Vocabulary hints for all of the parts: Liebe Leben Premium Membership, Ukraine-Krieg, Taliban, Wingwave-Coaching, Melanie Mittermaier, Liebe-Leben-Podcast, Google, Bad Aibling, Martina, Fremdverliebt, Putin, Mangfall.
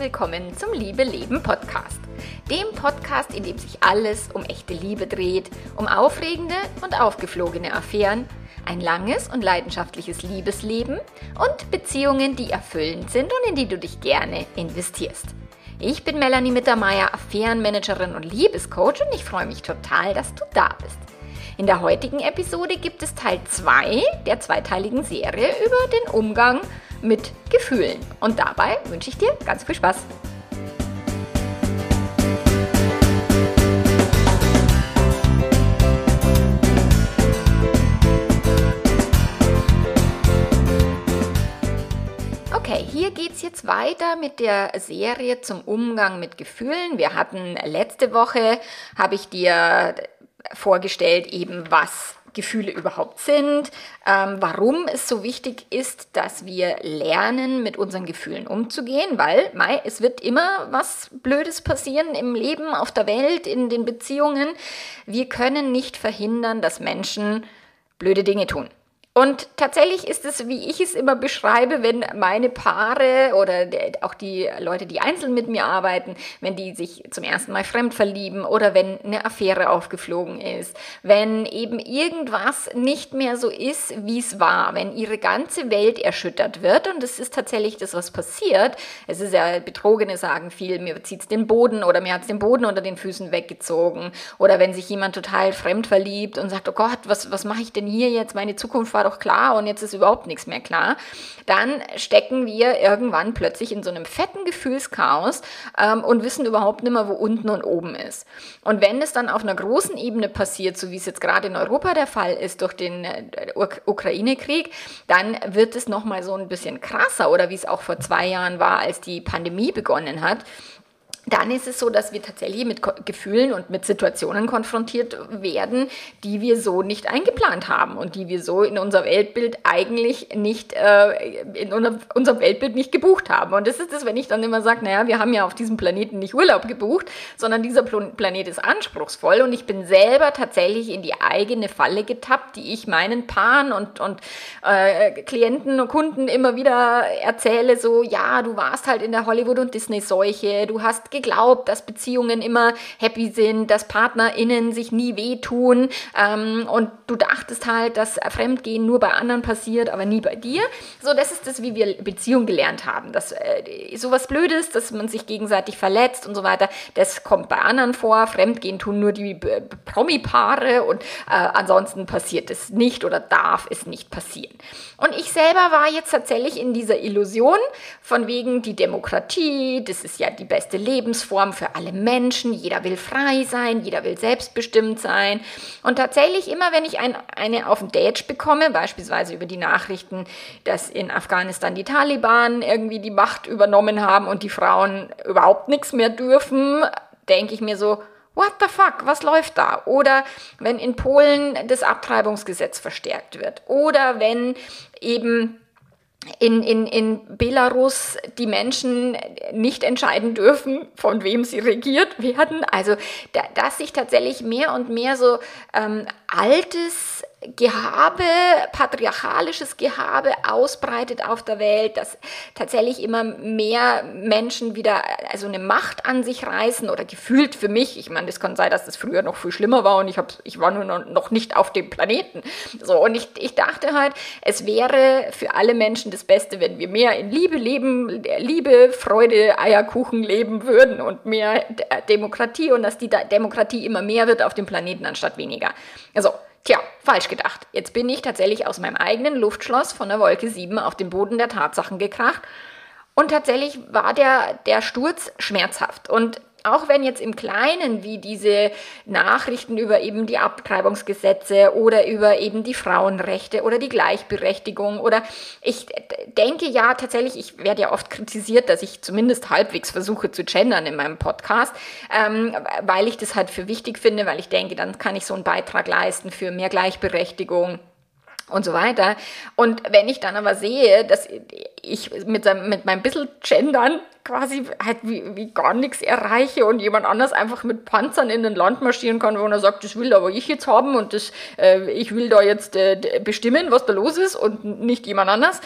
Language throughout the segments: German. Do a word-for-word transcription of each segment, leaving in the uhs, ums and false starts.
willkommen zum Liebe-Leben-Podcast. Dem Podcast, in dem sich alles um echte Liebe dreht, um aufregende und aufgeflogene Affären, ein langes und leidenschaftliches Liebesleben und Beziehungen, die erfüllend sind und in die du dich gerne investierst. Ich bin Melanie Mittermaier, Affärenmanagerin und Liebescoach und ich freue mich total, dass du da bist. In der heutigen Episode gibt es Teil zwei der zweiteiligen Serie über den Umgang mit Gefühlen. Und dabei wünsche ich dir ganz viel Spaß. Okay, hier geht es jetzt weiter mit der Serie zum Umgang mit Gefühlen. Wir hatten letzte Woche, habe ich dir vorgestellt, eben was Gefühle überhaupt sind, ähm, warum es so wichtig ist, dass wir lernen, mit unseren Gefühlen umzugehen, weil mei, es wird immer was Blödes passieren im Leben, auf der Welt, in den Beziehungen. Wir können nicht verhindern, dass Menschen blöde Dinge tun. Und tatsächlich ist es, wie ich es immer beschreibe, wenn meine Paare oder auch die Leute, die einzeln mit mir arbeiten, wenn die sich zum ersten Mal fremd verlieben oder wenn eine Affäre aufgeflogen ist, wenn eben irgendwas nicht mehr so ist, wie es war, wenn ihre ganze Welt erschüttert wird. Und das ist tatsächlich das, was passiert. Es ist ja, Betrogene sagen viel, mir zieht's den Boden oder mir hat's den Boden unter den Füßen weggezogen. Oder wenn sich jemand total fremd verliebt und sagt, oh Gott, was, was mache ich denn hier jetzt, meine Zukunft war doch klar und jetzt ist überhaupt nichts mehr klar, dann stecken wir irgendwann plötzlich in so einem fetten Gefühlschaos ähm, und wissen überhaupt nicht mehr, wo unten und oben ist. Und wenn es dann auf einer großen Ebene passiert, so wie es jetzt gerade in Europa der Fall ist durch den äh, Ukraine-Krieg, dann wird es nochmal so ein bisschen krasser, oder wie es auch vor zwei Jahren war, als die Pandemie begonnen hat. Dann ist es so, dass wir tatsächlich mit Gefühlen und mit Situationen konfrontiert werden, die wir so nicht eingeplant haben und die wir so in unser Weltbild eigentlich nicht, äh, in unserem Weltbild nicht gebucht haben. Und das ist das, wenn ich dann immer sage, naja, wir haben ja auf diesem Planeten nicht Urlaub gebucht, sondern dieser Planet ist anspruchsvoll und ich bin selber tatsächlich in die eigene Falle getappt, die ich meinen Paaren und, und äh, Klienten und Kunden immer wieder erzähle, so, ja, du warst halt in der Hollywood- und Disney-Seuche, du hast geglaubt, dass Beziehungen immer happy sind, dass PartnerInnen sich nie wehtun ähm, und du dachtest halt, dass Fremdgehen nur bei anderen passiert, aber nie bei dir. So, das ist das, wie wir Beziehung gelernt haben, dass äh, sowas Blödes, dass man sich gegenseitig verletzt und so weiter, das kommt bei anderen vor, Fremdgehen tun nur die äh, Promi-Paare und äh, ansonsten passiert es nicht oder darf es nicht passieren. Und ich selber war jetzt tatsächlich in dieser Illusion von wegen die Demokratie, das ist ja die beste Lebensform für alle Menschen, jeder will frei sein, jeder will selbstbestimmt sein. Und tatsächlich immer, wenn ich ein, eine auf dem Date bekomme, beispielsweise über die Nachrichten, dass in Afghanistan die Taliban irgendwie die Macht übernommen haben und die Frauen überhaupt nichts mehr dürfen, denke ich mir so, what the fuck, was läuft da? Oder wenn in Polen das Abtreibungsgesetz verstärkt wird oder wenn eben In, in, in Belarus die Menschen nicht entscheiden dürfen, von wem sie regiert werden. Also, da, dass sich tatsächlich mehr und mehr so ähm, altes Gehabe, patriarchalisches Gehabe ausbreitet auf der Welt, dass tatsächlich immer mehr Menschen wieder also eine Macht an sich reißen oder gefühlt für mich, ich meine, das kann sein, dass das früher noch viel schlimmer war und ich, hab, ich war nur noch nicht auf dem Planeten. So, und ich, ich dachte halt, es wäre für alle Menschen das Beste, wenn wir mehr in Liebe leben, Liebe, Freude, Eierkuchen leben würden und mehr Demokratie und dass die Demokratie immer mehr wird auf dem Planeten anstatt weniger. Also, tja, falsch gedacht. Jetzt bin ich tatsächlich aus meinem eigenen Luftschloss von der Wolke sieben auf den Boden der Tatsachen gekracht. Und tatsächlich war der, der Sturz schmerzhaft. Und auch wenn jetzt im Kleinen, wie diese Nachrichten über eben die Abtreibungsgesetze oder über eben die Frauenrechte oder die Gleichberechtigung oder ich denke ja tatsächlich, ich werde ja oft kritisiert, dass ich zumindest halbwegs versuche zu gendern in meinem Podcast, ähm, weil ich das halt für wichtig finde, weil ich denke, dann kann ich so einen Beitrag leisten für mehr Gleichberechtigung und so weiter. Und wenn ich dann aber sehe, dass ich mit, mit meinem bisschen Gendern quasi halt wie, wie gar nichts erreiche und jemand anders einfach mit Panzern in den Land marschieren kann, wo er sagt, das will aber ich jetzt haben und das, äh, ich will da jetzt äh, bestimmen, was da los ist und nicht jemand anders,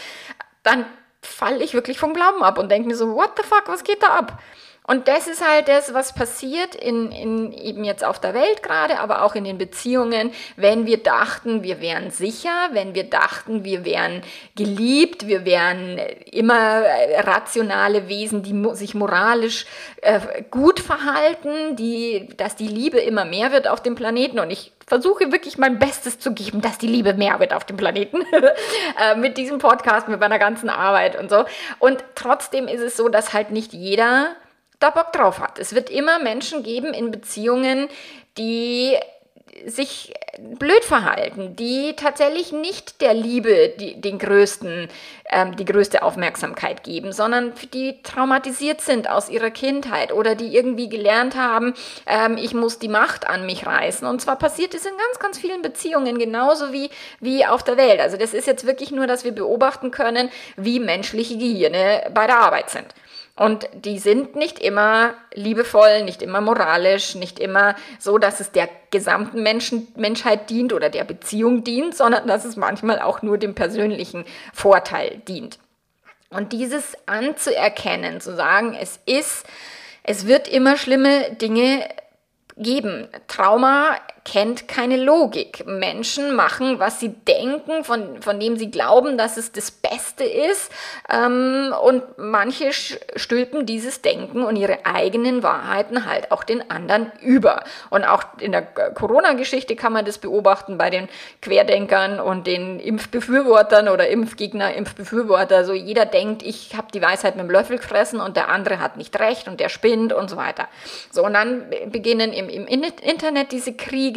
dann falle ich wirklich vom Glauben ab und denke mir so, what the fuck, was geht da ab? Und das ist halt das, was passiert in, in eben jetzt auf der Welt gerade, aber auch in den Beziehungen, wenn wir dachten, wir wären sicher, wenn wir dachten, wir wären geliebt, wir wären immer rationale Wesen, die sich moralisch äh, gut verhalten, die, dass die Liebe immer mehr wird auf dem Planeten. Und ich versuche wirklich mein Bestes zu geben, dass die Liebe mehr wird auf dem Planeten äh, mit diesem Podcast, mit meiner ganzen Arbeit und so. Und trotzdem ist es so, dass halt nicht jeder da Bock drauf hat. Es wird immer Menschen geben in Beziehungen, die sich blöd verhalten, die tatsächlich nicht der Liebe die, den größten, ähm, die größte Aufmerksamkeit geben, sondern die traumatisiert sind aus ihrer Kindheit oder die irgendwie gelernt haben, ähm, ich muss die Macht an mich reißen. Und zwar passiert es in ganz, ganz vielen Beziehungen, genauso wie, wie auf der Welt. Also das ist jetzt wirklich nur, dass wir beobachten können, wie menschliche Gehirne bei der Arbeit sind. Und die sind nicht immer liebevoll, nicht immer moralisch, nicht immer so, dass es der gesamten Menschen, Menschheit dient oder der Beziehung dient, sondern dass es manchmal auch nur dem persönlichen Vorteil dient. Und dieses anzuerkennen, zu sagen, es ist, es wird immer schlimme Dinge geben. Trauma kennt keine Logik. Menschen machen, was sie denken, von, von dem sie glauben, dass es das Beste ist. Ähm, und manche stülpen dieses Denken und ihre eigenen Wahrheiten halt auch den anderen über. Und auch in der Corona-Geschichte kann man das beobachten bei den Querdenkern und den Impfbefürwortern oder Impfgegner, Impfbefürworter. Also jeder denkt, ich habe die Weisheit mit dem Löffel gefressen und der andere hat nicht recht und der spinnt und so weiter. So, und dann beginnen im, im Internet diese Kriege.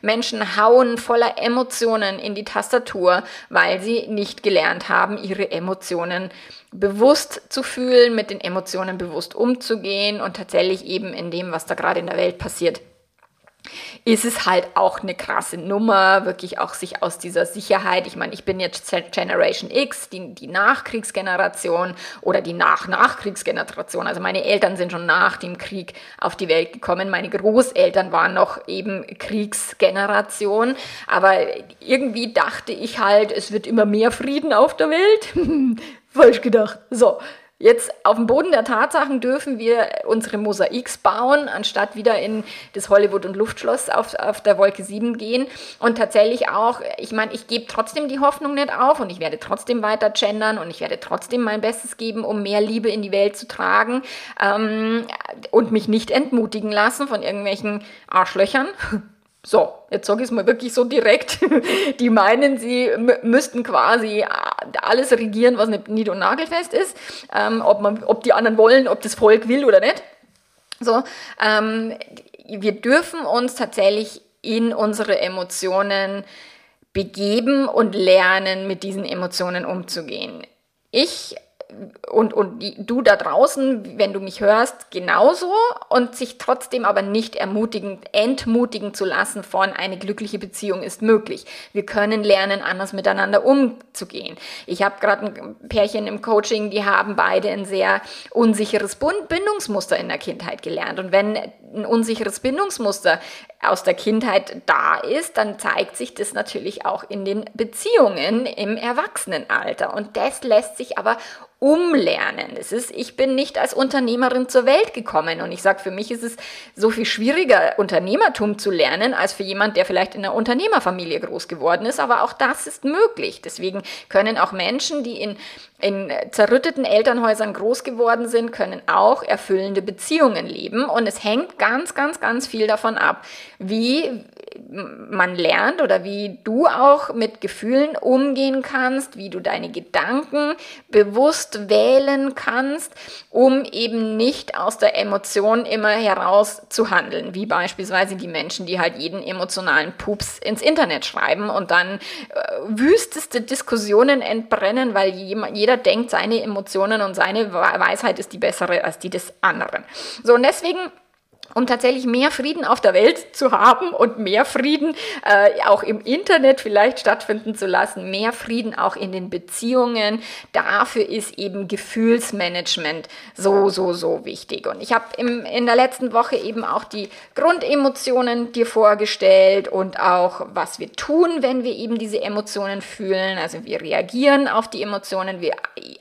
Menschen hauen voller Emotionen in die Tastatur, weil sie nicht gelernt haben, ihre Emotionen bewusst zu fühlen, mit den Emotionen bewusst umzugehen und tatsächlich eben in dem, was da gerade in der Welt passiert. Ist es halt auch eine krasse Nummer, wirklich auch sich aus dieser Sicherheit, ich meine, ich bin jetzt Generation X, die, die Nachkriegsgeneration oder die Nach-Nachkriegsgeneration, also meine Eltern sind schon nach dem Krieg auf die Welt gekommen, meine Großeltern waren noch eben Kriegsgeneration, aber irgendwie dachte ich halt, es wird immer mehr Frieden auf der Welt, falsch gedacht, so. Jetzt auf dem Boden der Tatsachen dürfen wir unsere Mosaiks bauen, anstatt wieder in das Hollywood- und Luftschloss auf, auf der Wolke sieben gehen. Und tatsächlich auch, ich meine, ich gebe trotzdem die Hoffnung nicht auf und ich werde trotzdem weiter gendern und ich werde trotzdem mein Bestes geben, um mehr Liebe in die Welt zu tragen ähm, und mich nicht entmutigen lassen von irgendwelchen Arschlöchern. So, jetzt sage ich es mal wirklich so direkt, die meinen, sie m- müssten quasi alles regieren, was nicht nied- und nagelfest ist, ähm, ob, man, ob die anderen wollen, ob das Volk will oder nicht. So, ähm, wir dürfen uns tatsächlich in unsere Emotionen begeben und lernen, mit diesen Emotionen umzugehen. Ich Und, und du da draußen, wenn du mich hörst, genauso und sich trotzdem aber nicht ermutigen, entmutigen zu lassen von eine glückliche Beziehung ist möglich. Wir können lernen, anders miteinander umzugehen. Ich habe gerade ein Pärchen im Coaching, die haben beide ein sehr unsicheres Bindungsmuster in der Kindheit gelernt. Und wenn ein unsicheres Bindungsmuster aus der Kindheit da ist, dann zeigt sich das natürlich auch in den Beziehungen im Erwachsenenalter. Und das lässt sich aber umlernen. Es ist, ich bin nicht als Unternehmerin zur Welt gekommen und ich sage, für mich ist es so viel schwieriger, Unternehmertum zu lernen, als für jemand, der vielleicht in einer Unternehmerfamilie groß geworden ist, aber auch das ist möglich. Deswegen können auch Menschen, die in, in zerrütteten Elternhäusern groß geworden sind, können auch erfüllende Beziehungen leben und es hängt ganz, ganz, ganz viel davon ab, wie man lernt oder wie du auch mit Gefühlen umgehen kannst, wie du deine Gedanken bewusst wählen kannst, um eben nicht aus der Emotion immer heraus zu handeln, wie beispielsweise die Menschen, die halt jeden emotionalen Pups ins Internet schreiben und dann äh, wüsteste Diskussionen entbrennen, weil jemand, jeder denkt, seine Emotionen und seine Weisheit ist die bessere als die des anderen. So, und deswegen um tatsächlich mehr Frieden auf der Welt zu haben und mehr Frieden äh, auch im Internet vielleicht stattfinden zu lassen, mehr Frieden auch in den Beziehungen. Dafür ist eben Gefühlsmanagement so, so, so wichtig. Und ich habe in der letzten Woche eben auch die Grundemotionen dir vorgestellt und auch, was wir tun, wenn wir eben diese Emotionen fühlen. Also wir reagieren auf die Emotionen, wir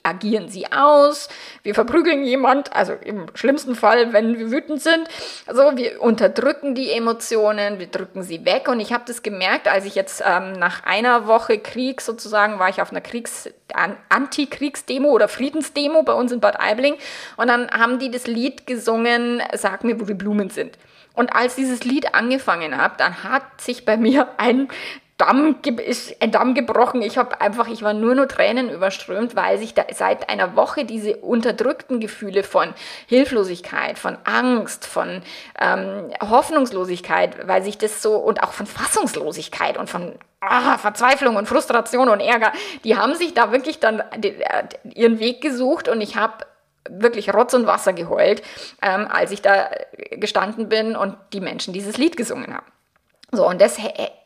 agieren sie aus, wir verprügeln jemand, also im schlimmsten Fall, wenn wir wütend sind. Also wir unterdrücken die Emotionen, wir drücken sie weg. Und ich habe das gemerkt, als ich jetzt ähm, nach einer Woche Krieg sozusagen, war ich auf einer Kriegs- Antikriegsdemo oder Friedensdemo bei uns in Bad Aibling. Und dann haben die das Lied gesungen, "Sag mir, wo die Blumen sind." Und als dieses Lied angefangen hat, dann hat sich bei mir ein Damm ist ein Damm gebrochen. Ich habe einfach, ich war nur nur Tränen überströmt, weil sich da seit einer Woche diese unterdrückten Gefühle von Hilflosigkeit, von Angst, von ähm, Hoffnungslosigkeit, weil sich das so und auch von Fassungslosigkeit und von ah, Verzweiflung und Frustration und Ärger, die haben sich da wirklich dann ihren Weg gesucht und ich habe wirklich Rotz und Wasser geheult, ähm, als ich da gestanden bin und die Menschen dieses Lied gesungen haben. So, und das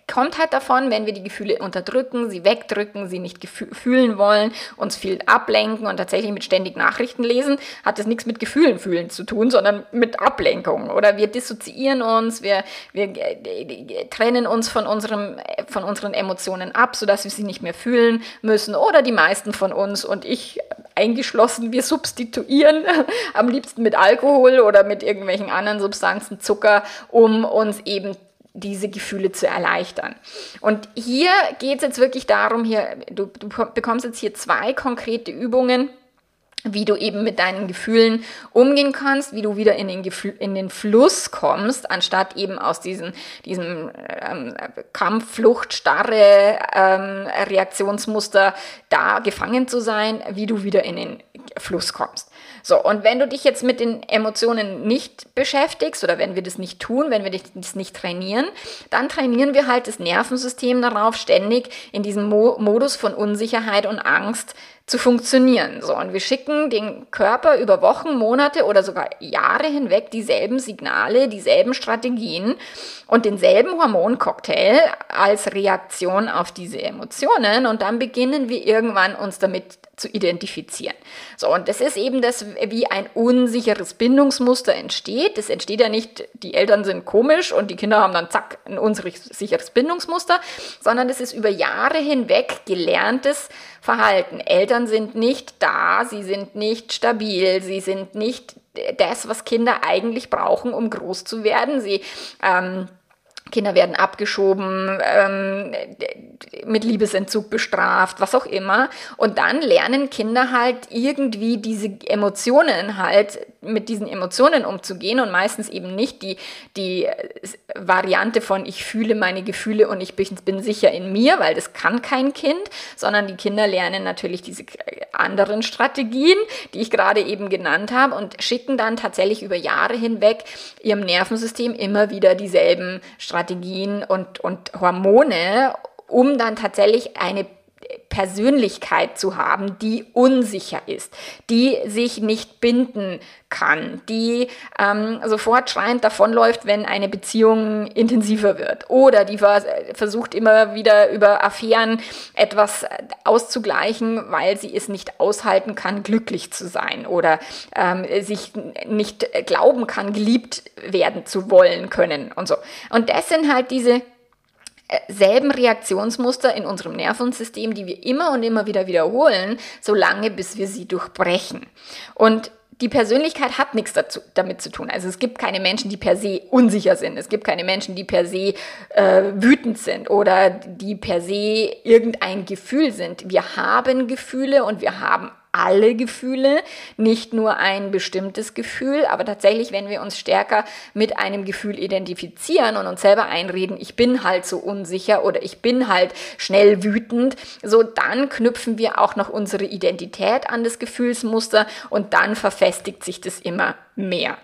kommt halt davon, wenn wir die Gefühle unterdrücken, sie wegdrücken, sie nicht gefü- fühlen wollen, uns viel ablenken und tatsächlich mit ständig Nachrichten lesen, hat das nichts mit Gefühlen fühlen zu tun, sondern mit Ablenkung. Oder wir dissoziieren uns, wir, wir äh, trennen uns von, unserem, äh, von unseren Emotionen ab, sodass wir sie nicht mehr fühlen müssen. Oder die meisten von uns und ich eingeschlossen, wir substituieren am liebsten mit Alkohol oder mit irgendwelchen anderen Substanzen, Zucker, um uns eben diese Gefühle zu erleichtern. Und hier geht es jetzt wirklich darum, hier, du, du bekommst jetzt hier zwei konkrete Übungen, wie du eben mit deinen Gefühlen umgehen kannst, wie du wieder in den, Gefl- in den Fluss kommst, anstatt eben aus diesem, diesem ähm, Kampf, Flucht, Starre, ähm, Reaktionsmuster da gefangen zu sein, wie du wieder in den Fluss kommst. So, und wenn du dich jetzt mit den Emotionen nicht beschäftigst oder wenn wir das nicht tun, wenn wir das nicht trainieren, dann trainieren wir halt das Nervensystem darauf, ständig in diesem Mo- Modus von Unsicherheit und Angst zu funktionieren. So, und wir schicken den Körper über Wochen, Monate oder sogar Jahre hinweg dieselben Signale, dieselben Strategien und denselben Hormoncocktail als Reaktion auf diese Emotionen und dann beginnen wir irgendwann uns damit zu identifizieren. So, und das ist eben das, wie ein unsicheres Bindungsmuster entsteht. Das entsteht ja nicht, die Eltern sind komisch und die Kinder haben dann zack ein unsicheres Bindungsmuster, sondern das ist über Jahre hinweg gelerntes Verhalten. Eltern sind nicht da, sie sind nicht stabil, sie sind nicht das, was Kinder eigentlich brauchen, um groß zu werden. Sie ähm, Kinder werden abgeschoben, ähm, mit Liebesentzug bestraft, was auch immer. Und dann lernen Kinder halt irgendwie diese Emotionen halt, mit diesen Emotionen umzugehen und meistens eben nicht die, die Variante von ich fühle meine Gefühle und ich bin, bin sicher in mir, weil das kann kein Kind, sondern die Kinder lernen natürlich diese anderen Strategien, die ich gerade eben genannt habe und schicken dann tatsächlich über Jahre hinweg ihrem Nervensystem immer wieder dieselben Strategien und, und Hormone, um dann tatsächlich eine Persönlichkeit zu haben, die unsicher ist, die sich nicht binden kann, die ähm, sofort schreiend davonläuft, wenn eine Beziehung intensiver wird oder die vers- versucht immer wieder über Affären etwas auszugleichen, weil sie es nicht aushalten kann, glücklich zu sein oder ähm, sich nicht glauben kann, geliebt werden zu wollen können und so. Und das sind halt diese selben Reaktionsmuster in unserem Nervensystem, die wir immer und immer wieder wiederholen, solange bis wir sie durchbrechen. Und die Persönlichkeit hat nichts dazu, damit zu tun. Also es gibt keine Menschen, die per se unsicher sind. Es gibt keine Menschen, die per se äh, wütend sind oder die per se irgendein Gefühl sind. Wir haben Gefühle und wir haben alle Gefühle, nicht nur ein bestimmtes Gefühl, aber tatsächlich, wenn wir uns stärker mit einem Gefühl identifizieren und uns selber einreden, ich bin halt so unsicher oder ich bin halt schnell wütend, so dann knüpfen wir auch noch unsere Identität an das Gefühlsmuster und dann verfestigt sich das immer mehr.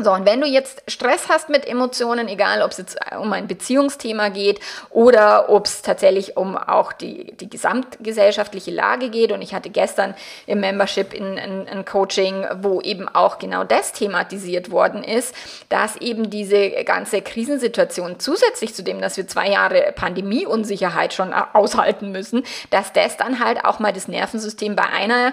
So, und wenn du jetzt Stress hast mit Emotionen, egal ob es jetzt um ein Beziehungsthema geht oder ob es tatsächlich um auch die, die gesamtgesellschaftliche Lage geht, und ich hatte gestern im Membership in, in, in Coaching, wo eben auch genau das thematisiert worden ist, dass eben diese ganze Krisensituation zusätzlich zu dem, dass wir zwei Jahre Pandemieunsicherheit schon aushalten müssen, dass das dann halt auch mal das Nervensystem bei einer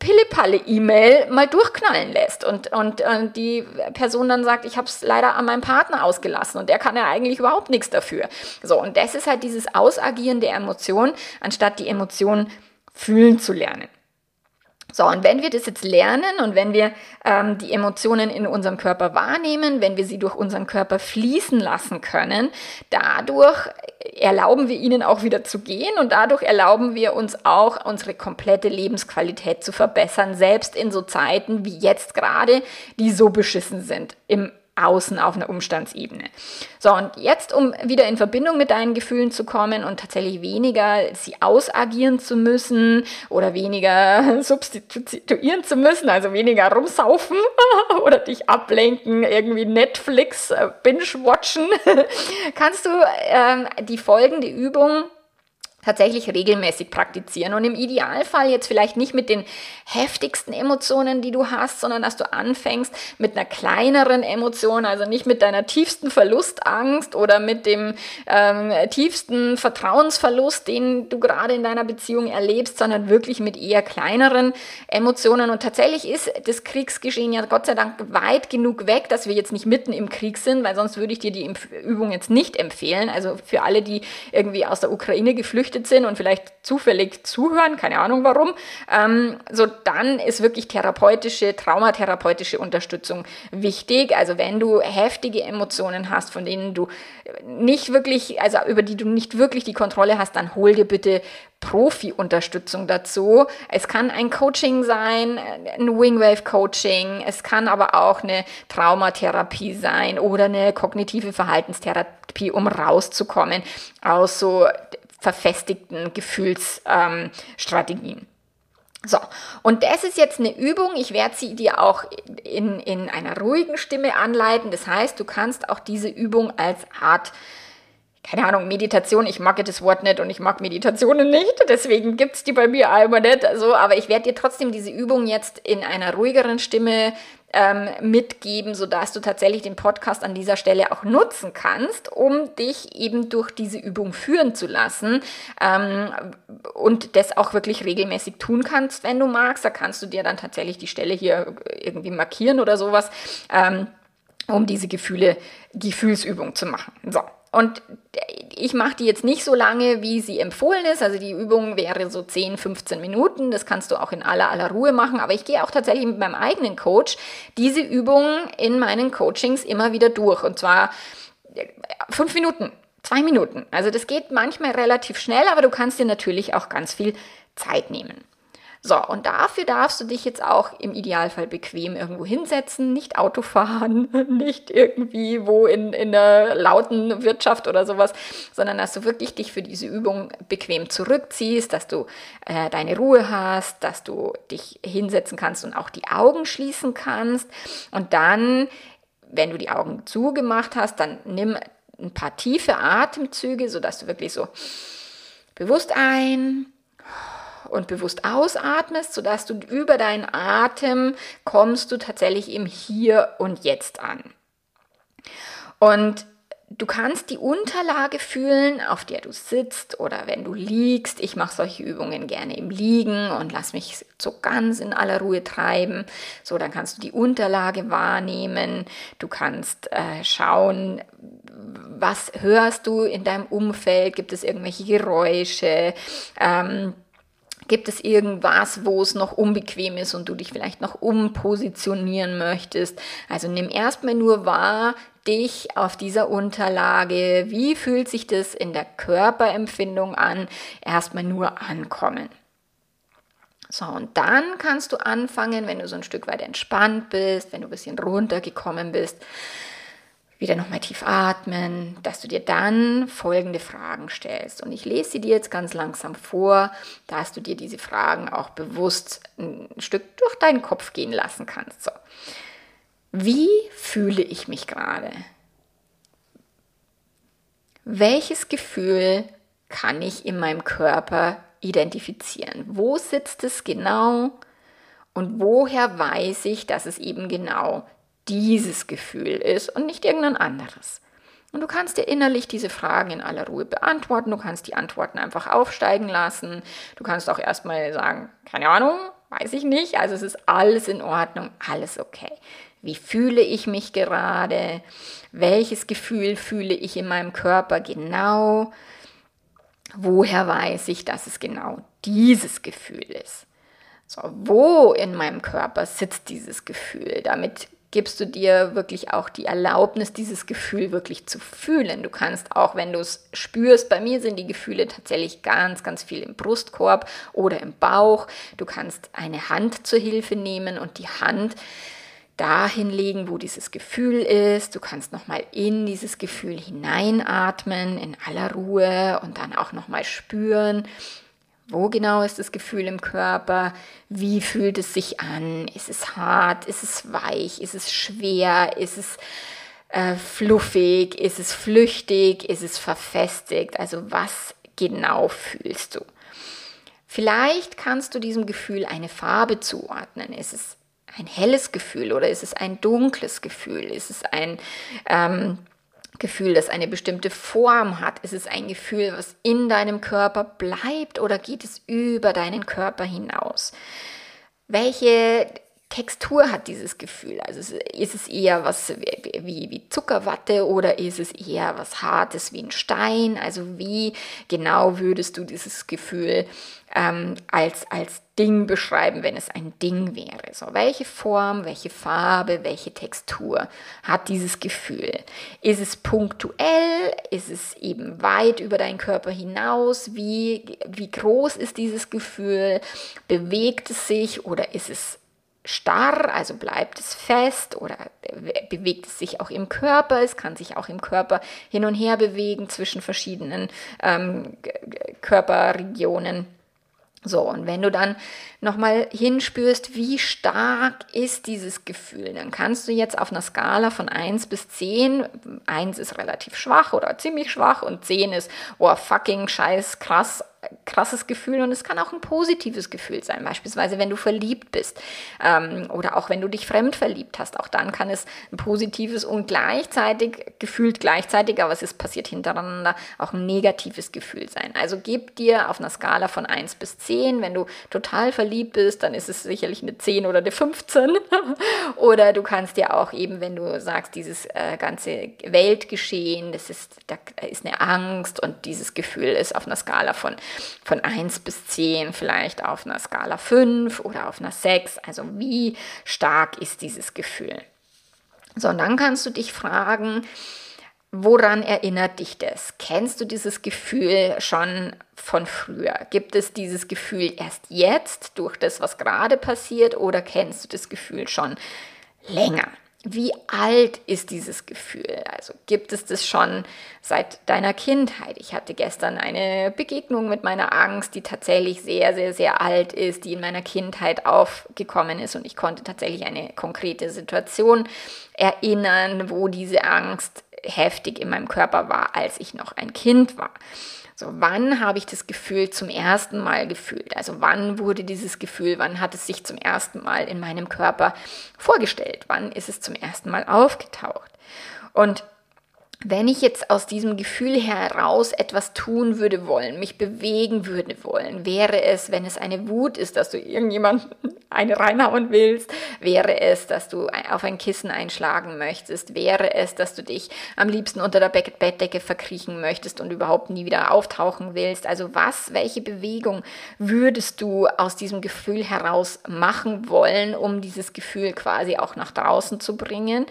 Pillepalle-E-Mail mal durchknallen lässt und, und, und die Person dann sagt, ich habe es leider an meinem Partner ausgelassen und der kann ja eigentlich überhaupt nichts dafür. So, und das ist halt dieses Ausagieren der Emotionen, anstatt die Emotionen fühlen zu lernen. So, und wenn wir das jetzt lernen und wenn wir ähm, die Emotionen in unserem Körper wahrnehmen, wenn wir sie durch unseren Körper fließen lassen können, dadurch erlauben wir ihnen auch wieder zu gehen und dadurch erlauben wir uns auch, unsere komplette Lebensqualität zu verbessern, selbst in so Zeiten wie jetzt gerade, die so beschissen sind im Außen auf einer Umstandsebene. So, und jetzt, um wieder in Verbindung mit deinen Gefühlen zu kommen und tatsächlich weniger sie ausagieren zu müssen oder weniger substituieren zu müssen, also weniger rumsaufen oder dich ablenken, irgendwie Netflix äh, binge-watchen, kannst du äh, die folgende Übung tatsächlich regelmäßig praktizieren und im Idealfall jetzt vielleicht nicht mit den heftigsten Emotionen, die du hast, sondern dass du anfängst mit einer kleineren Emotion, also nicht mit deiner tiefsten Verlustangst oder mit dem ähm, tiefsten Vertrauensverlust, den du gerade in deiner Beziehung erlebst, sondern wirklich mit eher kleineren Emotionen. Und tatsächlich ist das Kriegsgeschehen ja Gott sei Dank weit genug weg, dass wir jetzt nicht mitten im Krieg sind, weil sonst würde ich dir die Übung jetzt nicht empfehlen. Also für alle, die irgendwie aus der Ukraine geflüchtet sind und vielleicht zufällig zuhören, keine Ahnung warum, ähm, so dann ist wirklich therapeutische, traumatherapeutische Unterstützung wichtig. Also wenn du heftige Emotionen hast, von denen du nicht wirklich, also über die du nicht wirklich die Kontrolle hast, dann hol dir bitte Profi-Unterstützung dazu. Es kann ein Coaching sein, ein Wingwave-Coaching, es kann aber auch eine Traumatherapie sein oder eine kognitive Verhaltenstherapie, um rauszukommen aus so verfestigten Gefühlsstrategien. Ähm, So, und das ist jetzt eine Übung, ich werde sie dir auch in, in einer ruhigen Stimme anleiten, das heißt, du kannst auch diese Übung als Art, keine Ahnung, Meditation, ich mag ja das Wort nicht und ich mag Meditationen nicht, deswegen gibt es die bei mir einmal nicht, also, aber ich werde dir trotzdem diese Übung jetzt in einer ruhigeren Stimme mitgeben, sodass du tatsächlich den Podcast an dieser Stelle auch nutzen kannst, um dich eben durch diese Übung führen zu lassen ähm, und das auch wirklich regelmäßig tun kannst, wenn du magst. Da kannst du dir dann tatsächlich die Stelle hier irgendwie markieren oder sowas, ähm, um diese Gefühle, Gefühlsübung zu machen. So. Und ich mache die jetzt nicht so lange, wie sie empfohlen ist. Also die Übung wäre so zehn, fünfzehn Minuten. Das kannst du auch in aller, aller Ruhe machen. Aber ich gehe auch tatsächlich mit meinem eigenen Coach diese Übungen in meinen Coachings immer wieder durch. Und zwar fünf Minuten, zwei Minuten. Also das geht manchmal relativ schnell, aber du kannst dir natürlich auch ganz viel Zeit nehmen. So, und dafür darfst du dich jetzt auch im Idealfall bequem irgendwo hinsetzen, nicht Auto fahren, nicht irgendwie wo in, in einer lauten Wirtschaft oder sowas, sondern dass du wirklich dich für diese Übung bequem zurückziehst, dass du äh, deine Ruhe hast, dass du dich hinsetzen kannst und auch die Augen schließen kannst. Und dann, wenn du die Augen zugemacht hast, dann nimm ein paar tiefe Atemzüge, sodass du wirklich so bewusst ein und bewusst ausatmest, sodass du über deinen Atem kommst du tatsächlich im Hier und Jetzt an. Und du kannst die Unterlage fühlen, auf der du sitzt oder wenn du liegst. Ich mache solche Übungen gerne im Liegen und lass mich so ganz in aller Ruhe treiben. So, dann kannst du die Unterlage wahrnehmen. Du kannst äh, schauen, was hörst du in deinem Umfeld? Gibt es irgendwelche Geräusche? Ähm, Gibt es irgendwas, wo es noch unbequem ist und du dich vielleicht noch umpositionieren möchtest? Also nimm erstmal nur wahr, dich auf dieser Unterlage, wie fühlt sich das in der Körperempfindung an? Erstmal nur ankommen. So, und dann kannst du anfangen, wenn du so ein Stück weit entspannt bist, wenn du ein bisschen runtergekommen bist, wieder nochmal tief atmen, dass du dir dann folgende Fragen stellst. Und ich lese sie dir jetzt ganz langsam vor, dass du dir diese Fragen auch bewusst ein Stück durch deinen Kopf gehen lassen kannst. So. Wie fühle ich mich gerade? Welches Gefühl kann ich in meinem Körper identifizieren? Wo sitzt es genau? Und woher weiß ich, dass es eben genau dieses Gefühl ist und nicht irgendein anderes? Und du kannst dir innerlich diese Fragen in aller Ruhe beantworten. Du kannst die Antworten einfach aufsteigen lassen. Du kannst auch erstmal sagen, keine Ahnung, weiß ich nicht. Also es ist alles in Ordnung, alles okay. Wie fühle ich mich gerade? Welches Gefühl fühle ich in meinem Körper genau? Woher weiß ich, dass es genau dieses Gefühl ist? So, wo in meinem Körper sitzt dieses Gefühl? Damit gibst du dir wirklich auch die Erlaubnis, dieses Gefühl wirklich zu fühlen. Du kannst auch, wenn du es spürst, bei mir sind die Gefühle tatsächlich ganz, ganz viel im Brustkorb oder im Bauch. Du kannst eine Hand zur Hilfe nehmen und die Hand dahin legen, wo dieses Gefühl ist. Du kannst nochmal in dieses Gefühl hineinatmen, in aller Ruhe und dann auch nochmal spüren, wo genau ist das Gefühl im Körper, wie fühlt es sich an, ist es hart, ist es weich, ist es schwer, ist es äh, fluffig, ist es flüchtig, ist es verfestigt, also was genau fühlst du? Vielleicht kannst du diesem Gefühl eine Farbe zuordnen, ist es ein helles Gefühl oder ist es ein dunkles Gefühl, ist es ein ähm, Gefühl, das eine bestimmte Form hat? Ist es ein Gefühl, was in deinem Körper bleibt oder geht es über deinen Körper hinaus? Welche Textur hat dieses Gefühl? Also ist es eher was wie, wie Zuckerwatte oder ist es eher was Hartes wie ein Stein? Also wie genau würdest du dieses Gefühl ähm, als, als Ding beschreiben, wenn es ein Ding wäre? So, welche Form, welche Farbe, welche Textur hat dieses Gefühl? Ist es punktuell? Ist es eben weit über deinen Körper hinaus? Wie, wie groß ist dieses Gefühl? Bewegt es sich oder ist es starr, also bleibt es fest oder bewegt es sich auch im Körper? Es kann sich auch im Körper hin und her bewegen zwischen verschiedenen ähm, Körperregionen. So, und wenn du dann nochmal hinspürst, wie stark ist dieses Gefühl, dann kannst du jetzt auf einer Skala von eins bis zehn, eins ist relativ schwach oder ziemlich schwach und zehn ist, oh fucking scheiß, krass, krasses Gefühl, und es kann auch ein positives Gefühl sein, beispielsweise wenn du verliebt bist ähm, oder auch wenn du dich fremdverliebt hast, auch dann kann es ein positives und gleichzeitig, gefühlt gleichzeitig, aber es ist passiert hintereinander, auch ein negatives Gefühl sein. Also gib dir auf einer Skala von eins bis zehn, wenn du total verliebt bist, dann ist es sicherlich eine zehn oder eine fünfzehn oder du kannst dir auch eben, wenn du sagst, dieses äh, ganze Weltgeschehen, das ist, da ist eine Angst und dieses Gefühl ist auf einer Skala von Von eins bis zehn, vielleicht auf einer Skala fünf oder auf einer sechs. Also wie stark ist dieses Gefühl? So, und dann kannst du dich fragen, woran erinnert dich das? Kennst du dieses Gefühl schon von früher? Gibt es dieses Gefühl erst jetzt durch das, was gerade passiert, oder kennst du das Gefühl schon länger? Wie alt ist dieses Gefühl? Also gibt es das schon seit deiner Kindheit? Ich hatte gestern eine Begegnung mit meiner Angst, die tatsächlich sehr, sehr, sehr alt ist, die in meiner Kindheit aufgekommen ist, und ich konnte tatsächlich eine konkrete Situation erinnern, wo diese Angst heftig in meinem Körper war, als ich noch ein Kind war. So, wann habe ich das Gefühl zum ersten Mal gefühlt? Also wann wurde dieses Gefühl, wann hat es sich zum ersten Mal in meinem Körper vorgestellt? Wann ist es zum ersten Mal aufgetaucht? Und wenn ich jetzt aus diesem Gefühl heraus etwas tun würde wollen, mich bewegen würde wollen, wäre es, wenn es eine Wut ist, dass du irgendjemanden eine reinhauen willst, wäre es, dass du auf ein Kissen einschlagen möchtest, wäre es, dass du dich am liebsten unter der Bettdecke verkriechen möchtest und überhaupt nie wieder auftauchen willst. Also was, welche Bewegung würdest du aus diesem Gefühl heraus machen wollen, um dieses Gefühl quasi auch nach draußen zu bringen?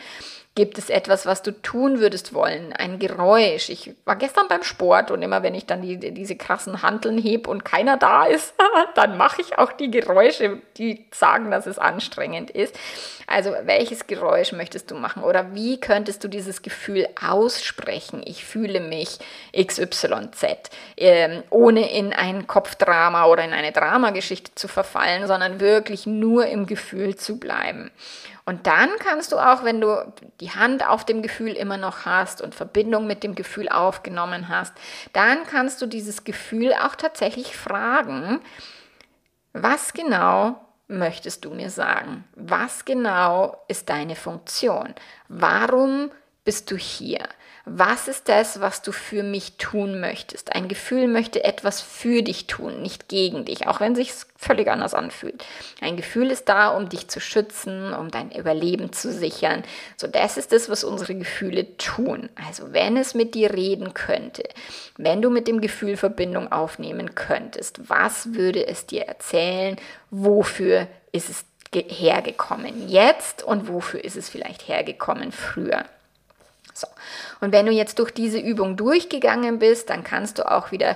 Gibt es etwas, was du tun würdest wollen? Ein Geräusch. Ich war gestern beim Sport und immer, wenn ich dann die, diese krassen Hanteln hebe und keiner da ist, dann mache ich auch die Geräusche, die sagen, dass es anstrengend ist. Also welches Geräusch möchtest du machen? Oder wie könntest du dieses Gefühl aussprechen? Ich fühle mich X Y Z. Ähm, ohne in ein Kopfdrama oder in eine Dramageschichte zu verfallen, sondern wirklich nur im Gefühl zu bleiben. Und dann kannst du auch, wenn du die Hand auf dem Gefühl immer noch hast und Verbindung mit dem Gefühl aufgenommen hast, dann kannst du dieses Gefühl auch tatsächlich fragen, was genau möchtest du mir sagen? Was genau ist deine Funktion? Warum bist du hier? Was ist das, was du für mich tun möchtest? Ein Gefühl möchte etwas für dich tun, nicht gegen dich, auch wenn es sich völlig anders anfühlt. Ein Gefühl ist da, um dich zu schützen, um dein Überleben zu sichern. So, das ist das, was unsere Gefühle tun. Also wenn es mit dir reden könnte, wenn du mit dem Gefühl Verbindung aufnehmen könntest, was würde es dir erzählen? Wofür ist es hergekommen jetzt und wofür ist es vielleicht hergekommen früher? So. Und wenn du jetzt durch diese Übung durchgegangen bist, dann kannst du auch wieder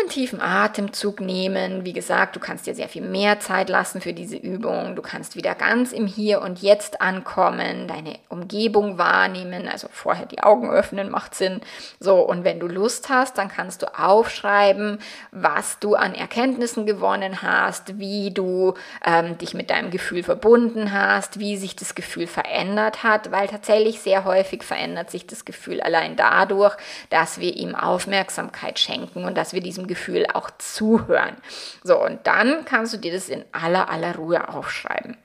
einen tiefen Atemzug nehmen. Wie gesagt, du kannst dir sehr viel mehr Zeit lassen für diese Übung. Du kannst wieder ganz im Hier und Jetzt ankommen, deine Umgebung wahrnehmen, also vorher die Augen öffnen, macht Sinn. So, und wenn du Lust hast, dann kannst du aufschreiben, was du an Erkenntnissen gewonnen hast, wie du ähm, dich mit deinem Gefühl verbunden hast, wie sich das Gefühl verändert hat, weil tatsächlich sehr häufig verändert sich das Gefühl allein dadurch, dass wir ihm Aufmerksamkeit schenken und dass wir diesem Gefühl auch zuhören. So, und dann kannst du dir das in aller, aller Ruhe aufschreiben.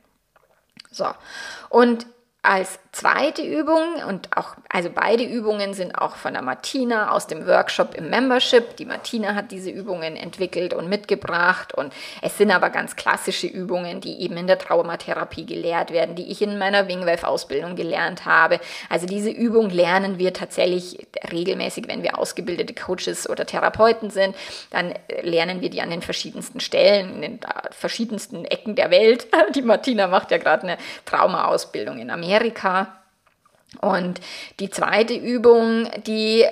So, und als zweite Übung und auch, also beide Übungen sind auch von der Martina aus dem Workshop im Membership. Die Martina hat diese Übungen entwickelt und mitgebracht und es sind aber ganz klassische Übungen, die eben in der Traumatherapie gelehrt werden, die ich in meiner Wingwave-Ausbildung gelernt habe. Also diese Übung lernen wir tatsächlich regelmäßig, wenn wir ausgebildete Coaches oder Therapeuten sind, dann lernen wir die an den verschiedensten Stellen, in den verschiedensten Ecken der Welt. Die Martina macht ja gerade eine Trauma-Ausbildung in Amerika. Amerika. Und die zweite Übung, die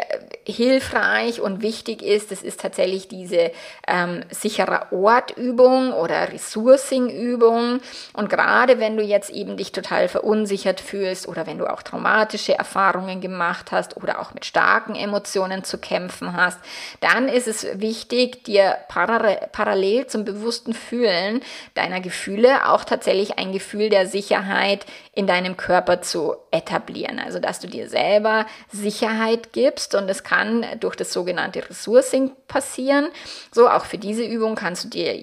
hilfreich und wichtig ist, das ist tatsächlich diese ähm, sicherer Ort-Übung oder Resourcing-Übung. Und gerade wenn du jetzt eben dich total verunsichert fühlst oder wenn du auch traumatische Erfahrungen gemacht hast oder auch mit starken Emotionen zu kämpfen hast, dann ist es wichtig, dir para- parallel zum bewussten Fühlen deiner Gefühle auch tatsächlich ein Gefühl der Sicherheit in deinem Körper zu etablieren. Also, dass du dir selber Sicherheit gibst und es kann durch das sogenannte Resourcing passieren. So, auch für diese Übung kannst du dir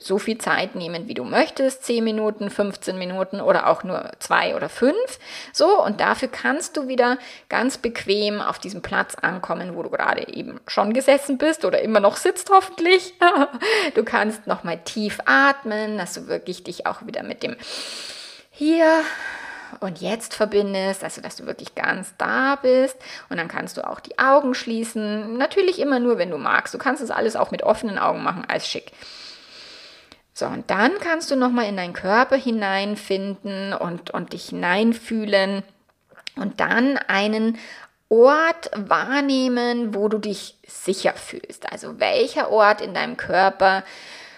so viel Zeit nehmen, wie du möchtest, zehn Minuten, fünfzehn Minuten oder auch nur zwei oder fünf. So, und dafür kannst du wieder ganz bequem auf diesem Platz ankommen, wo du gerade eben schon gesessen bist oder immer noch sitzt, hoffentlich. Du kannst nochmal tief atmen, dass du wirklich dich auch wieder mit dem Hier und Jetzt verbindest, also dass du wirklich ganz da bist und dann kannst du auch die Augen schließen, natürlich immer nur, wenn du magst. Du kannst das alles auch mit offenen Augen machen, alles schick. So, und dann kannst du nochmal in deinen Körper hineinfinden und, und dich hineinfühlen und dann einen Ort wahrnehmen, wo du dich sicher fühlst, also welcher Ort in deinem Körper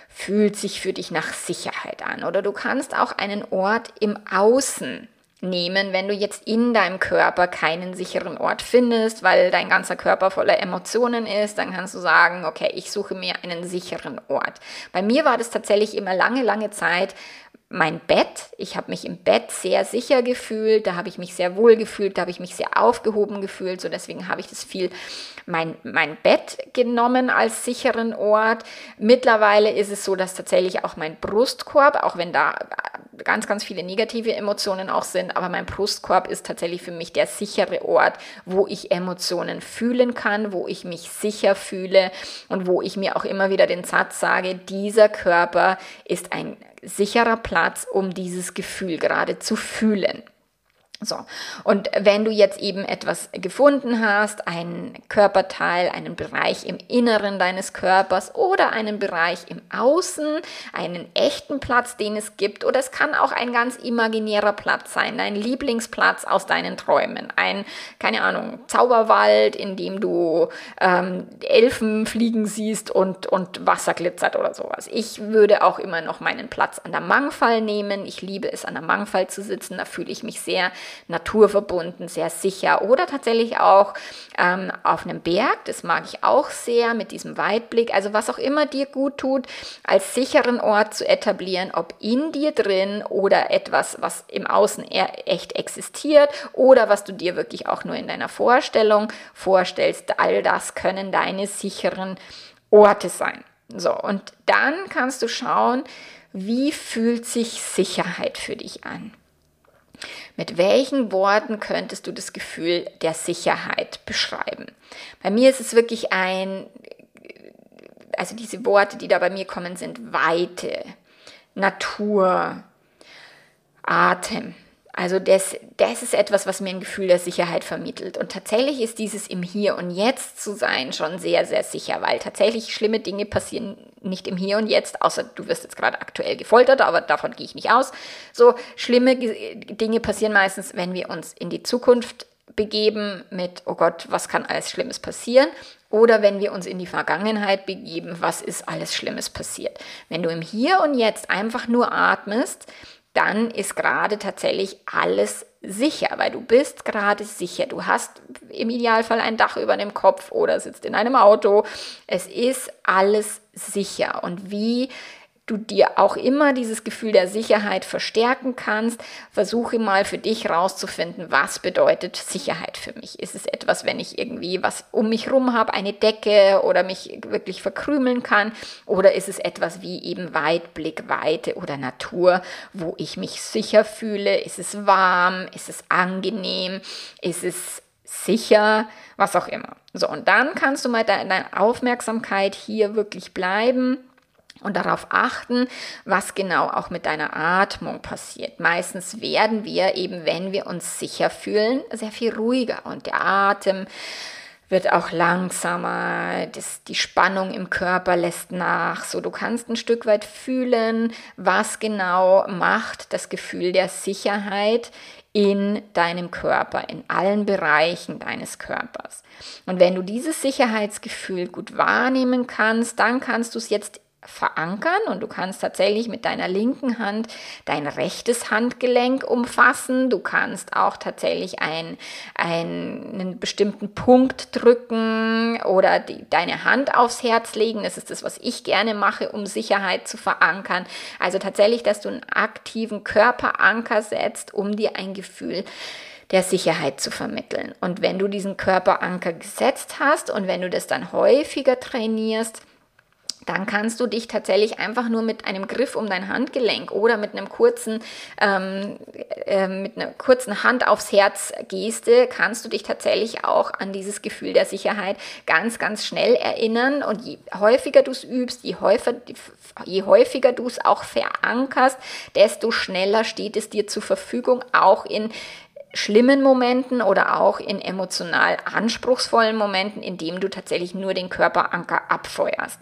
fühlt sich für dich nach Sicherheit an. Oder du kannst auch einen Ort im Außen nehmen, wenn du jetzt in deinem Körper keinen sicheren Ort findest, weil dein ganzer Körper voller Emotionen ist, dann kannst du sagen, okay, ich suche mir einen sicheren Ort. Bei mir war das tatsächlich immer lange, lange Zeit mein Bett. Ich habe mich im Bett sehr sicher gefühlt, da habe ich mich sehr wohl gefühlt, da habe ich mich sehr aufgehoben gefühlt, so deswegen habe ich das viel mein, mein Bett genommen als sicheren Ort. Mittlerweile ist es so, dass tatsächlich auch mein Brustkorb, auch wenn da ganz, ganz viele negative Emotionen auch sind, aber mein Brustkorb ist tatsächlich für mich der sichere Ort, wo ich Emotionen fühlen kann, wo ich mich sicher fühle und wo ich mir auch immer wieder den Satz sage, dieser Körper ist ein sicherer Platz, um dieses Gefühl gerade zu fühlen. So, und wenn du jetzt eben etwas gefunden hast, einen Körperteil, einen Bereich im Inneren deines Körpers oder einen Bereich im Außen, einen echten Platz, den es gibt, oder es kann auch ein ganz imaginärer Platz sein, dein Lieblingsplatz aus deinen Träumen, ein, keine Ahnung, Zauberwald, in dem du ähm, Elfen fliegen siehst und, und Wasser glitzert oder sowas. Ich würde auch immer noch meinen Platz an der Mangfall nehmen. Ich liebe es, an der Mangfall zu sitzen, da fühle ich mich sehr naturverbunden, sehr sicher. Oder tatsächlich auch ähm, auf einem Berg, das mag ich auch sehr, mit diesem Weitblick. Also was auch immer dir gut tut, als sicheren Ort zu etablieren, ob in dir drin oder etwas, was im Außen echt existiert oder was du dir wirklich auch nur in deiner Vorstellung vorstellst. All das können deine sicheren Orte sein. So, und dann kannst du schauen, wie fühlt sich Sicherheit für dich an? Mit welchen Worten könntest du das Gefühl der Sicherheit beschreiben? Bei mir ist es wirklich ein, also diese Worte, die da bei mir kommen, sind Weite, Natur, Atem. Also das, das ist etwas, was mir ein Gefühl der Sicherheit vermittelt. Und tatsächlich ist dieses im Hier und Jetzt zu sein schon sehr, sehr sicher, weil tatsächlich schlimme Dinge passieren nicht im Hier und Jetzt, außer du wirst jetzt gerade aktuell gefoltert, aber davon gehe ich nicht aus. So schlimme Dinge passieren meistens, wenn wir uns in die Zukunft begeben mit, oh Gott, was kann alles Schlimmes passieren? Oder wenn wir uns in die Vergangenheit begeben, was ist alles Schlimmes passiert? Wenn du im Hier und Jetzt einfach nur atmest, dann ist gerade tatsächlich alles sicher, weil du bist gerade sicher. Du hast im Idealfall ein Dach über dem Kopf oder sitzt in einem Auto. Es ist alles sicher. Und wie du dir auch immer dieses Gefühl der Sicherheit verstärken kannst, versuche mal für dich rauszufinden, was bedeutet Sicherheit für mich? Ist es etwas, wenn ich irgendwie was um mich rum habe, eine Decke oder mich wirklich verkrümeln kann? Oder ist es etwas wie eben Weitblick, Weite oder Natur, wo ich mich sicher fühle? Ist es warm? Ist es angenehm? Ist es sicher? Was auch immer. So, und dann kannst du mal deine Aufmerksamkeit hier wirklich bleiben. Und darauf achten, was genau auch mit deiner Atmung passiert. Meistens werden wir eben, wenn wir uns sicher fühlen, sehr viel ruhiger. Und der Atem wird auch langsamer, das, die Spannung im Körper lässt nach. So, du kannst ein Stück weit fühlen, was genau macht das Gefühl der Sicherheit in deinem Körper, in allen Bereichen deines Körpers. Und wenn du dieses Sicherheitsgefühl gut wahrnehmen kannst, dann kannst du es jetzt verankern und du kannst tatsächlich mit deiner linken Hand dein rechtes Handgelenk umfassen. Du kannst auch tatsächlich ein, ein, einen bestimmten Punkt drücken oder die, deine Hand aufs Herz legen. Das ist das, was ich gerne mache, um Sicherheit zu verankern. Also tatsächlich, dass du einen aktiven Körperanker setzt, um dir ein Gefühl der Sicherheit zu vermitteln. Und wenn du diesen Körperanker gesetzt hast und wenn du das dann häufiger trainierst, dann kannst du dich tatsächlich einfach nur mit einem Griff um dein Handgelenk oder mit einem kurzen, ähm, äh, mit einer kurzen Hand aufs Herz Geste, kannst du dich tatsächlich auch an dieses Gefühl der Sicherheit ganz, ganz schnell erinnern. Und je häufiger du es übst, je häufiger, je häufiger du es auch verankerst, desto schneller steht es dir zur Verfügung, auch in schlimmen Momenten oder auch in emotional anspruchsvollen Momenten, in dem du tatsächlich nur den Körperanker abfeuerst.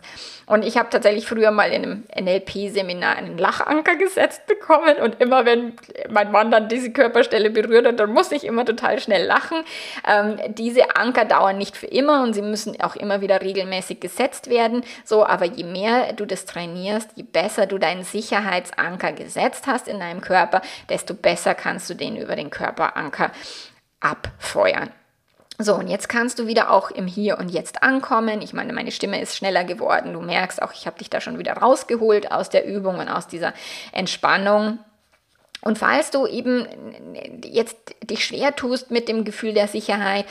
Und ich habe tatsächlich früher mal in einem N L P-Seminar einen Lachanker gesetzt bekommen und immer wenn mein Mann dann diese Körperstelle berührt hat, dann muss ich immer total schnell lachen. Ähm, diese Anker dauern nicht für immer und sie müssen auch immer wieder regelmäßig gesetzt werden. So, aber je mehr du das trainierst, je besser du deinen Sicherheitsanker gesetzt hast in deinem Körper, desto besser kannst du den über den Körperanker abfeuern. So, und jetzt kannst du wieder auch im Hier und Jetzt ankommen. Ich meine, meine Stimme ist schneller geworden. Du merkst auch, ich habe dich da schon wieder rausgeholt aus der Übung und aus dieser Entspannung. Und falls du eben jetzt dich schwer tust mit dem Gefühl der Sicherheit,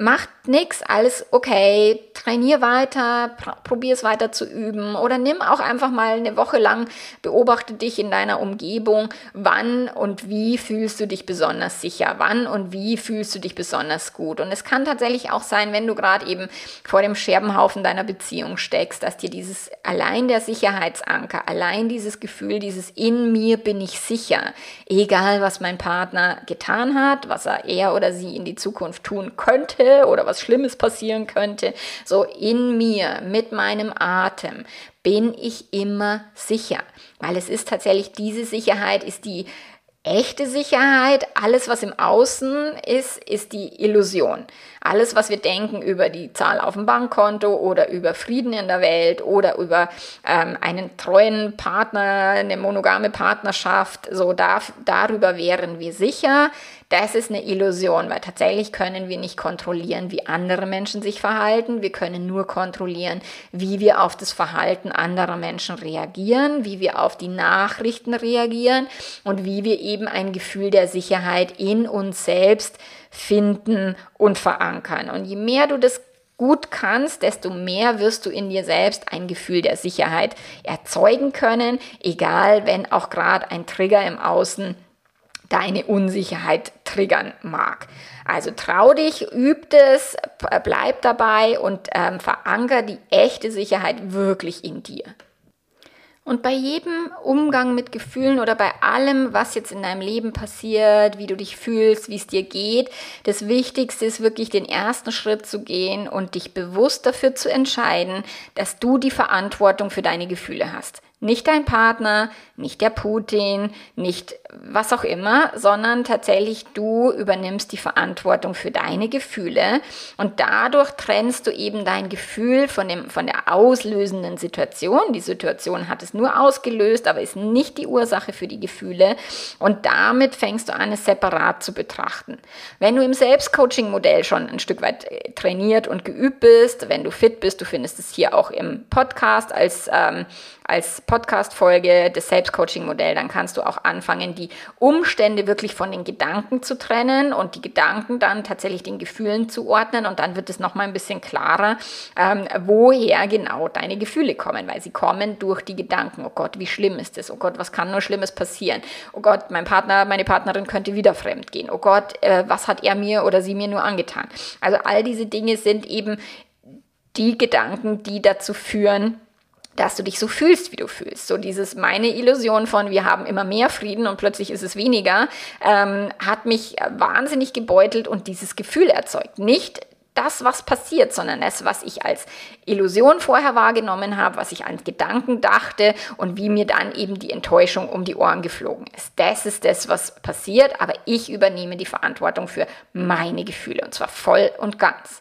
macht nichts, alles okay, trainier weiter, probier es weiter zu üben oder nimm auch einfach mal eine Woche lang, beobachte dich in deiner Umgebung, wann und wie fühlst du dich besonders sicher, wann und wie fühlst du dich besonders gut. Und es kann tatsächlich auch sein, wenn du gerade eben vor dem Scherbenhaufen deiner Beziehung steckst, dass dir dieses allein der Sicherheitsanker, allein dieses Gefühl, dieses in mir bin ich sicher, egal was mein Partner getan hat, was er, er oder sie in die Zukunft tun könnte, oder was Schlimmes passieren könnte, so in mir, mit meinem Atem, bin ich immer sicher. Weil es ist tatsächlich, diese Sicherheit ist die echte Sicherheit, alles was im Außen ist, ist die Illusion. Alles, was wir denken über die Zahl auf dem Bankkonto oder über Frieden in der Welt oder über ähm, einen treuen Partner, eine monogame Partnerschaft, so darf, darüber wären wir sicher. Das ist eine Illusion, weil tatsächlich können wir nicht kontrollieren, wie andere Menschen sich verhalten. Wir können nur kontrollieren, wie wir auf das Verhalten anderer Menschen reagieren, wie wir auf die Nachrichten reagieren und wie wir eben ein Gefühl der Sicherheit in uns selbst finden und verankern. Und je mehr du das gut kannst, desto mehr wirst du in dir selbst ein Gefühl der Sicherheit erzeugen können, egal wenn auch gerade ein Trigger im Außen deine Unsicherheit triggern mag. Also trau dich, üb es, bleib dabei und ähm, veranker die echte Sicherheit wirklich in dir. Und bei jedem Umgang mit Gefühlen oder bei allem, was jetzt in deinem Leben passiert, wie du dich fühlst, wie es dir geht, das Wichtigste ist wirklich den ersten Schritt zu gehen und dich bewusst dafür zu entscheiden, dass du die Verantwortung für deine Gefühle hast. Nicht dein Partner, nicht der Putin, nicht was auch immer, sondern tatsächlich du übernimmst die Verantwortung für deine Gefühle und dadurch trennst du eben dein Gefühl von dem, von der auslösenden Situation. Die Situation hat es nur ausgelöst, aber ist nicht die Ursache für die Gefühle und damit fängst du an, es separat zu betrachten. Wenn du im Selbstcoaching-Modell schon ein Stück weit trainiert und geübt bist, wenn du fit bist, du findest es hier auch im Podcast als ähm, als Podcast-Folge des Selbstcoaching-Modell, dann kannst du auch anfangen, die Umstände wirklich von den Gedanken zu trennen und die Gedanken dann tatsächlich den Gefühlen zu ordnen und dann wird es nochmal ein bisschen klarer, ähm, woher genau deine Gefühle kommen, weil sie kommen durch die Gedanken. Oh Gott, wie schlimm ist das? Oh Gott, was kann nur Schlimmes passieren? Oh Gott, mein Partner, meine Partnerin könnte wieder fremd gehen. Oh Gott, äh, was hat er mir oder sie mir nur angetan? Also all diese Dinge sind eben die Gedanken, die dazu führen, dass du dich so fühlst, wie du fühlst. So dieses meine Illusion von, wir haben immer mehr Frieden und plötzlich ist es weniger, ähm, hat mich wahnsinnig gebeutelt und dieses Gefühl erzeugt. Nicht das, was passiert, sondern das, was ich als Illusion vorher wahrgenommen habe, was ich an Gedanken dachte und wie mir dann eben die Enttäuschung um die Ohren geflogen ist. Das ist das, was passiert, aber ich übernehme die Verantwortung für meine Gefühle und zwar voll und ganz.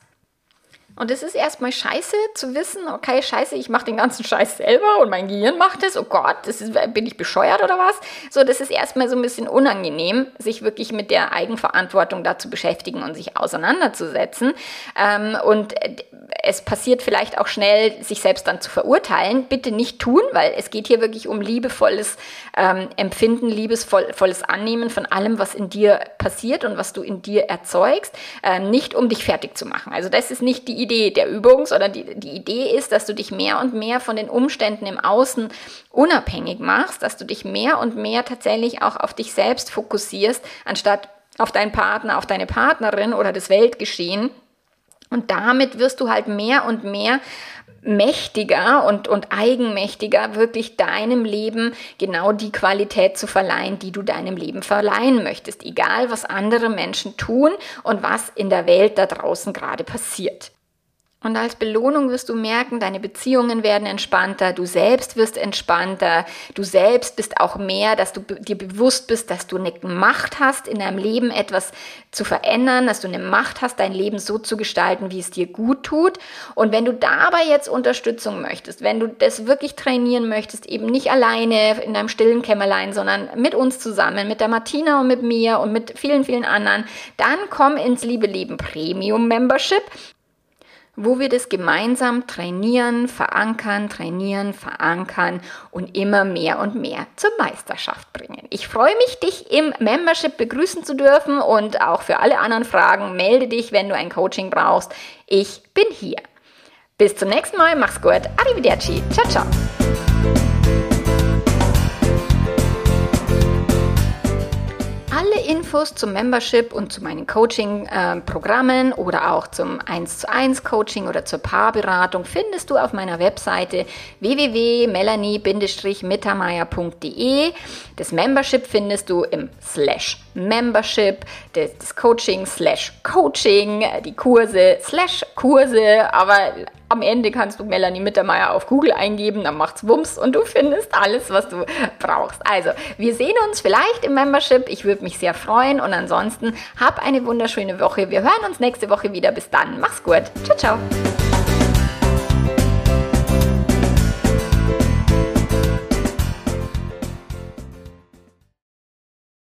Und es ist erstmal scheiße zu wissen, okay, scheiße, ich mache den ganzen Scheiß selber und mein Gehirn macht es, oh Gott, das ist, bin ich bescheuert oder was? So, das ist erstmal so ein bisschen unangenehm, sich wirklich mit der Eigenverantwortung da zu beschäftigen und sich auseinanderzusetzen. Ähm, und es passiert vielleicht auch schnell, sich selbst dann zu verurteilen. Bitte nicht tun, weil es geht hier wirklich um liebevolles ähm, Empfinden, liebevolles Annehmen von allem, was in dir passiert und was du in dir erzeugst, äh, nicht um dich fertig zu machen. Also das ist nicht die Idee der Übung, sondern die, die Idee ist, dass du dich mehr und mehr von den Umständen im Außen unabhängig machst, dass du dich mehr und mehr tatsächlich auch auf dich selbst fokussierst, anstatt auf deinen Partner, auf deine Partnerin oder das Weltgeschehen. Und damit wirst du halt mehr und mehr mächtiger und, und eigenmächtiger, wirklich deinem Leben genau die Qualität zu verleihen, die du deinem Leben verleihen möchtest, egal was andere Menschen tun und was in der Welt da draußen gerade passiert. Und als Belohnung wirst du merken, deine Beziehungen werden entspannter, du selbst wirst entspannter, du selbst bist auch mehr, dass du dir bewusst bist, dass du eine Macht hast, in deinem Leben etwas zu verändern, dass du eine Macht hast, dein Leben so zu gestalten, wie es dir gut tut. Und wenn du dabei jetzt Unterstützung möchtest, wenn du das wirklich trainieren möchtest, eben nicht alleine in deinem stillen Kämmerlein, sondern mit uns zusammen, mit der Martina und mit mir und mit vielen, vielen anderen, dann komm ins Liebe Leben Premium Membership, wo wir das gemeinsam trainieren, verankern, trainieren, verankern und immer mehr und mehr zur Meisterschaft bringen. Ich freue mich, dich im Membership begrüßen zu dürfen und auch für alle anderen Fragen melde dich, wenn du ein Coaching brauchst. Ich bin hier. Bis zum nächsten Mal, mach's gut, arrivederci, ciao, ciao. Alle Infos zum Membership und zu meinen Coaching-Programmen oder auch zum eins zu eins Coaching oder zur Paarberatung findest du auf meiner Webseite w w w punkt melanie bindestrich mittermaier punkt de. Das Membership findest du im Slash Membership, das Coaching Slash Coaching, die Kurse Slash Kurse, aber Am Ende kannst du Melanie Mittermaier auf Google eingeben, dann macht's Wumms und du findest alles, was du brauchst. Also, wir sehen uns vielleicht im Membership. Ich würde mich sehr freuen und ansonsten hab eine wunderschöne Woche. Wir hören uns nächste Woche wieder. Bis dann. Mach's gut. Ciao, ciao.